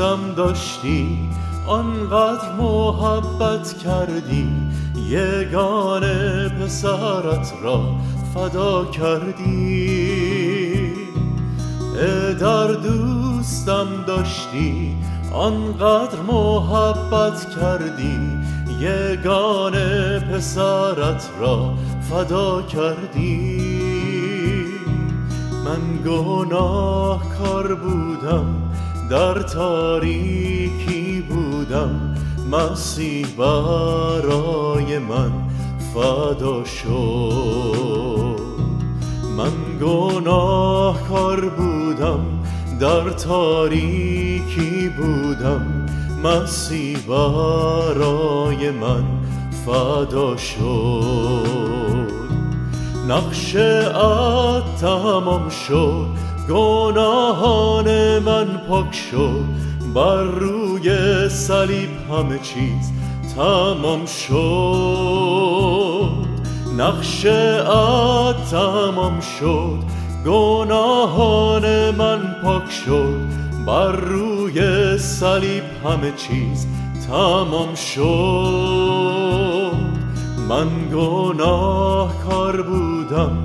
دوستم داشتی، آنقدر محبت کردی، یگانه پسرت را فدا کردی. در دوستم داشتی، آنقدر محبت کردی، یگانه پسرت را فدا کردی. من گناهکار بودم، در تاریکی بودم، مسیح برای من فدا شد. من گناهکار بودم، در تاریکی بودم، مسیح برای من فدا شد. نقش عهد تمام شد، گناهان من پاک شد، بر روی صلیب همه چیز تمام شد. نقش عهد تمام شد، گناهان من پاک شد، بر روی صلیب همه چیز تمام شد. من گناهکار بودم،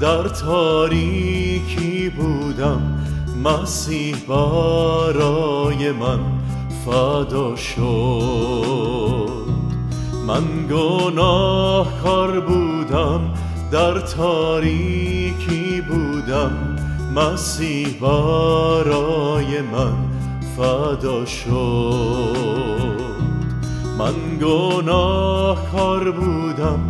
در تاریکی بودم، مسیح برای من فدا شد. من گناهکار بودم، در تاریکی بودم، مسیح برای من فدا شد. من گناهکار بودم،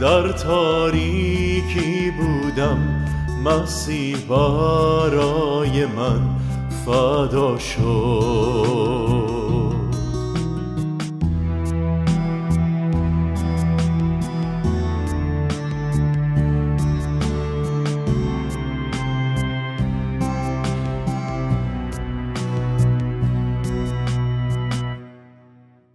در تاریکی بودم، مسیح برای من فدا شد.